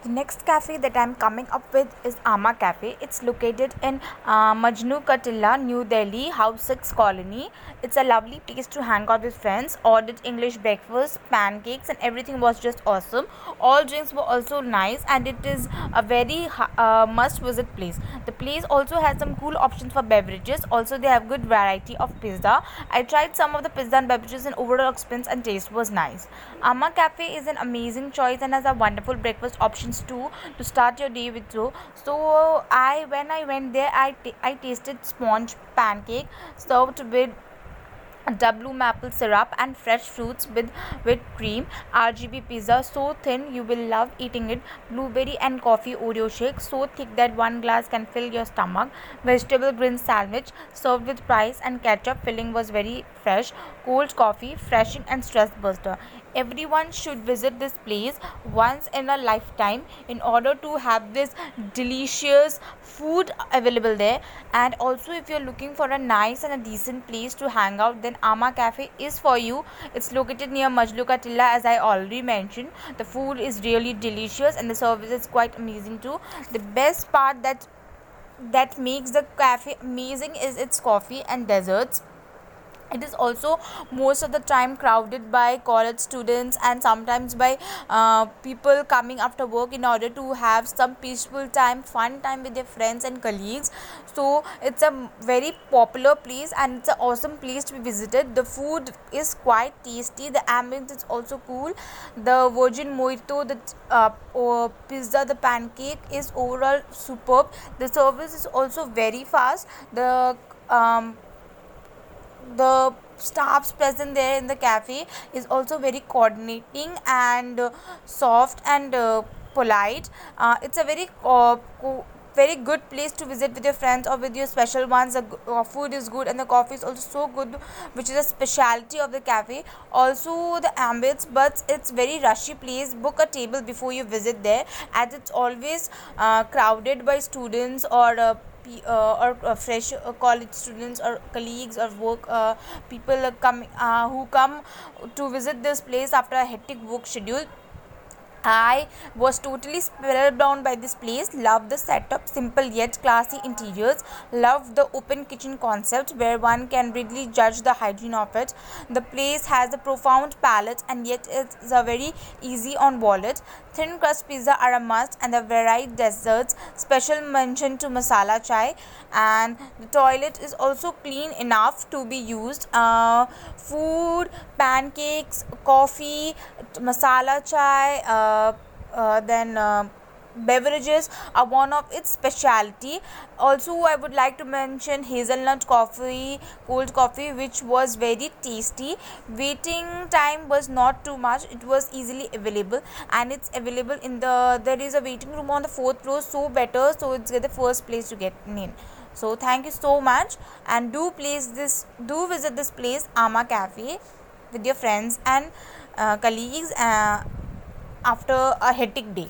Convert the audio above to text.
The next cafe that I am coming up with is Amma Cafe. It's located in Majnu Ka Tilla, New Delhi, House 6 Colony. It's a lovely place to hang out with friends, ordered English breakfast, pancakes, and everything was just awesome. All drinks were also nice, and it is a very must-visit place. The place also has some cool options for beverages. Also, they have good variety of pizza. I tried some of the pizza and beverages, and overall experience and taste was nice. Amma Cafe is an amazing choice and has a wonderful breakfast option to start your day with. So I tasted sponge pancake served with double maple syrup and fresh fruits with whipped cream, RGB pizza so thin you will love eating it, blueberry and coffee Oreo shake so thick that one glass can fill your stomach, vegetable green sandwich served with fries and ketchup, filling was very fresh, cold coffee, refreshing and stress buster. Everyone should visit this place once in a lifetime in order to have this delicious food available there. And also, if you're looking for a nice and a decent place to hang out, then Amma Cafe is for you. It's located near Majnu Ka Tilla, as I already mentioned. The food is really delicious and the service is quite amazing too. The best part that makes the cafe amazing is its coffee and desserts. It is also most of the time crowded by college students and sometimes by people coming after work in order to have some peaceful time, fun time with their friends and colleagues. So it's a very popular place and it's an awesome place to be visited. The food is quite tasty, the ambience is also cool. The virgin mojito, the pizza, the pancake is overall superb. The service is also very fast. The staffs present there in the cafe is also very coordinating and soft and polite. It's a very good place to visit with your friends or with your special ones. The food is good and the coffee is also so good, which is a specialty of the cafe. Also the ambience, but it's very rushy place. Book a table before you visit there, as it's always crowded by students or fresh college students or colleagues or work people who come to visit this place after a hectic work schedule. I was totally spellbound by this place. Love the setup, simple yet classy interiors. Love the open kitchen concept where one can really judge the hygiene of it. The place has a profound palate and yet it's a very easy on wallet. Thin crust pizza are a must, and the varied desserts. Special mention to masala chai, and the toilet is also clean enough to be used. Food, pancakes, coffee, masala chai. Then beverages are one of its specialty. Also, I would like to mention hazelnut coffee, cold coffee, which was very tasty. Waiting time was not too much. It was easily available, and it's available in there is a waiting room on the 4th floor, so better. So it's the first place to get in. So thank you so much, and do visit this place, Amma Cafe, with your friends and colleagues. After a hectic day.